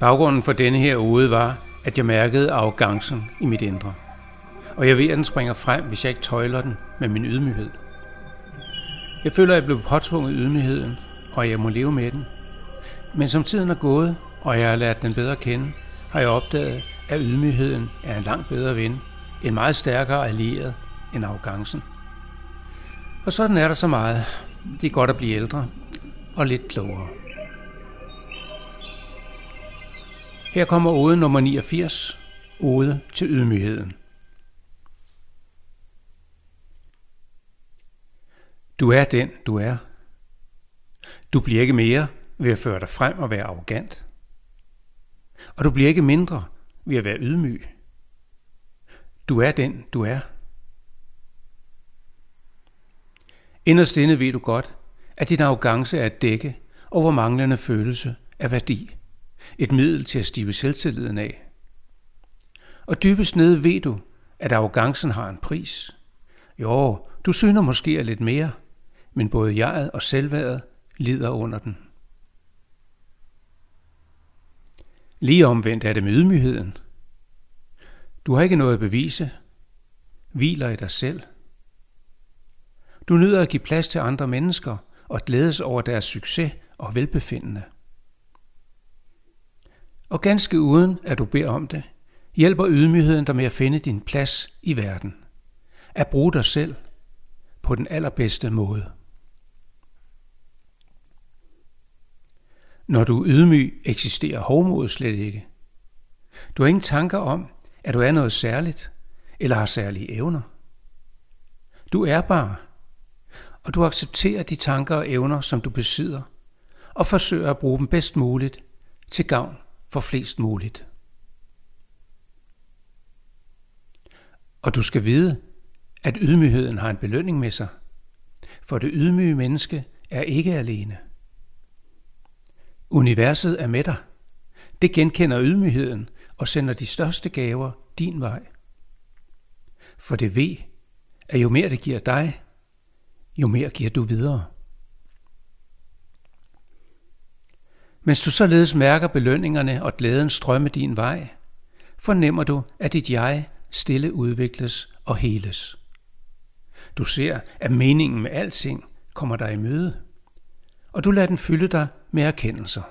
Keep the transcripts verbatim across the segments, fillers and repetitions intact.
Baggrunden for denne her ude var, at jeg mærkede arrogancen i mit indre. Og jeg ved, at den springer frem, hvis jeg ikke tøjler den med min ydmyghed. Jeg føler, at jeg blev påtvunget ydmygheden, og jeg må leve med den. Men som tiden er gået, og jeg har lært den bedre kende, har jeg opdaget, at ydmygheden er en langt bedre ven, en meget stærkere allieret end arrogancen. Og sådan er der så meget. Det er godt at blive ældre og lidt klogere. Her kommer ode nummer niogfirs, ode til ydmygheden. Du er den, du er. Du bliver ikke mere ved at føre dig frem og være arrogant. Og du bliver ikke mindre ved at være ydmyg. Du er den, du er. Inderst inde ved du godt, at din arrogance er et dække over manglende følelse af værdi. Et middel til at stive selvtilliden af. Og dybest nede ved du, at arrogancen har en pris. Jo, du syner måske lidt mere, men både jeget og selvværdet lider under den. Lige omvendt er det med ydmygheden. Du har ikke noget at bevise. Hviler i dig selv. Du nyder at give plads til andre mennesker og glædes over deres succes og velbefindende. Og ganske uden, at du beder om det, hjælper ydmygheden dig med at finde din plads i verden. At bruge dig selv på den allerbedste måde. Når du er ydmyg, eksisterer hovmodet slet ikke. Du har ingen tanker om, at du er noget særligt eller har særlige evner. Du er bare, og du accepterer de tanker og evner, som du besidder, og forsøger at bruge dem bedst muligt til gavn for flest muligt. Og du skal vide, at ydmygheden har en belønning med sig, for det ydmyge menneske er ikke alene. Universet er med dig. Det genkender ydmygheden og sender de største gaver din vej. For det ved, at jo mere det giver dig, jo mere giver du videre. Mens du således mærker belønningerne og glæden strømme din vej, fornemmer du, at dit jeg stille udvikles og heles. Du ser, at meningen med alting kommer dig i møde, og du lader den fylde dig med erkendelser.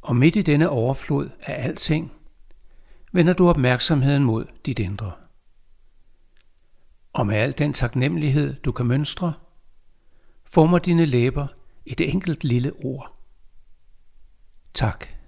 Og midt i denne overflod af alting, vender du opmærksomheden mod dit indre. Og med al den taknemmelighed, du kan mønstre, former dine læber et enkelt lille ord. Tak.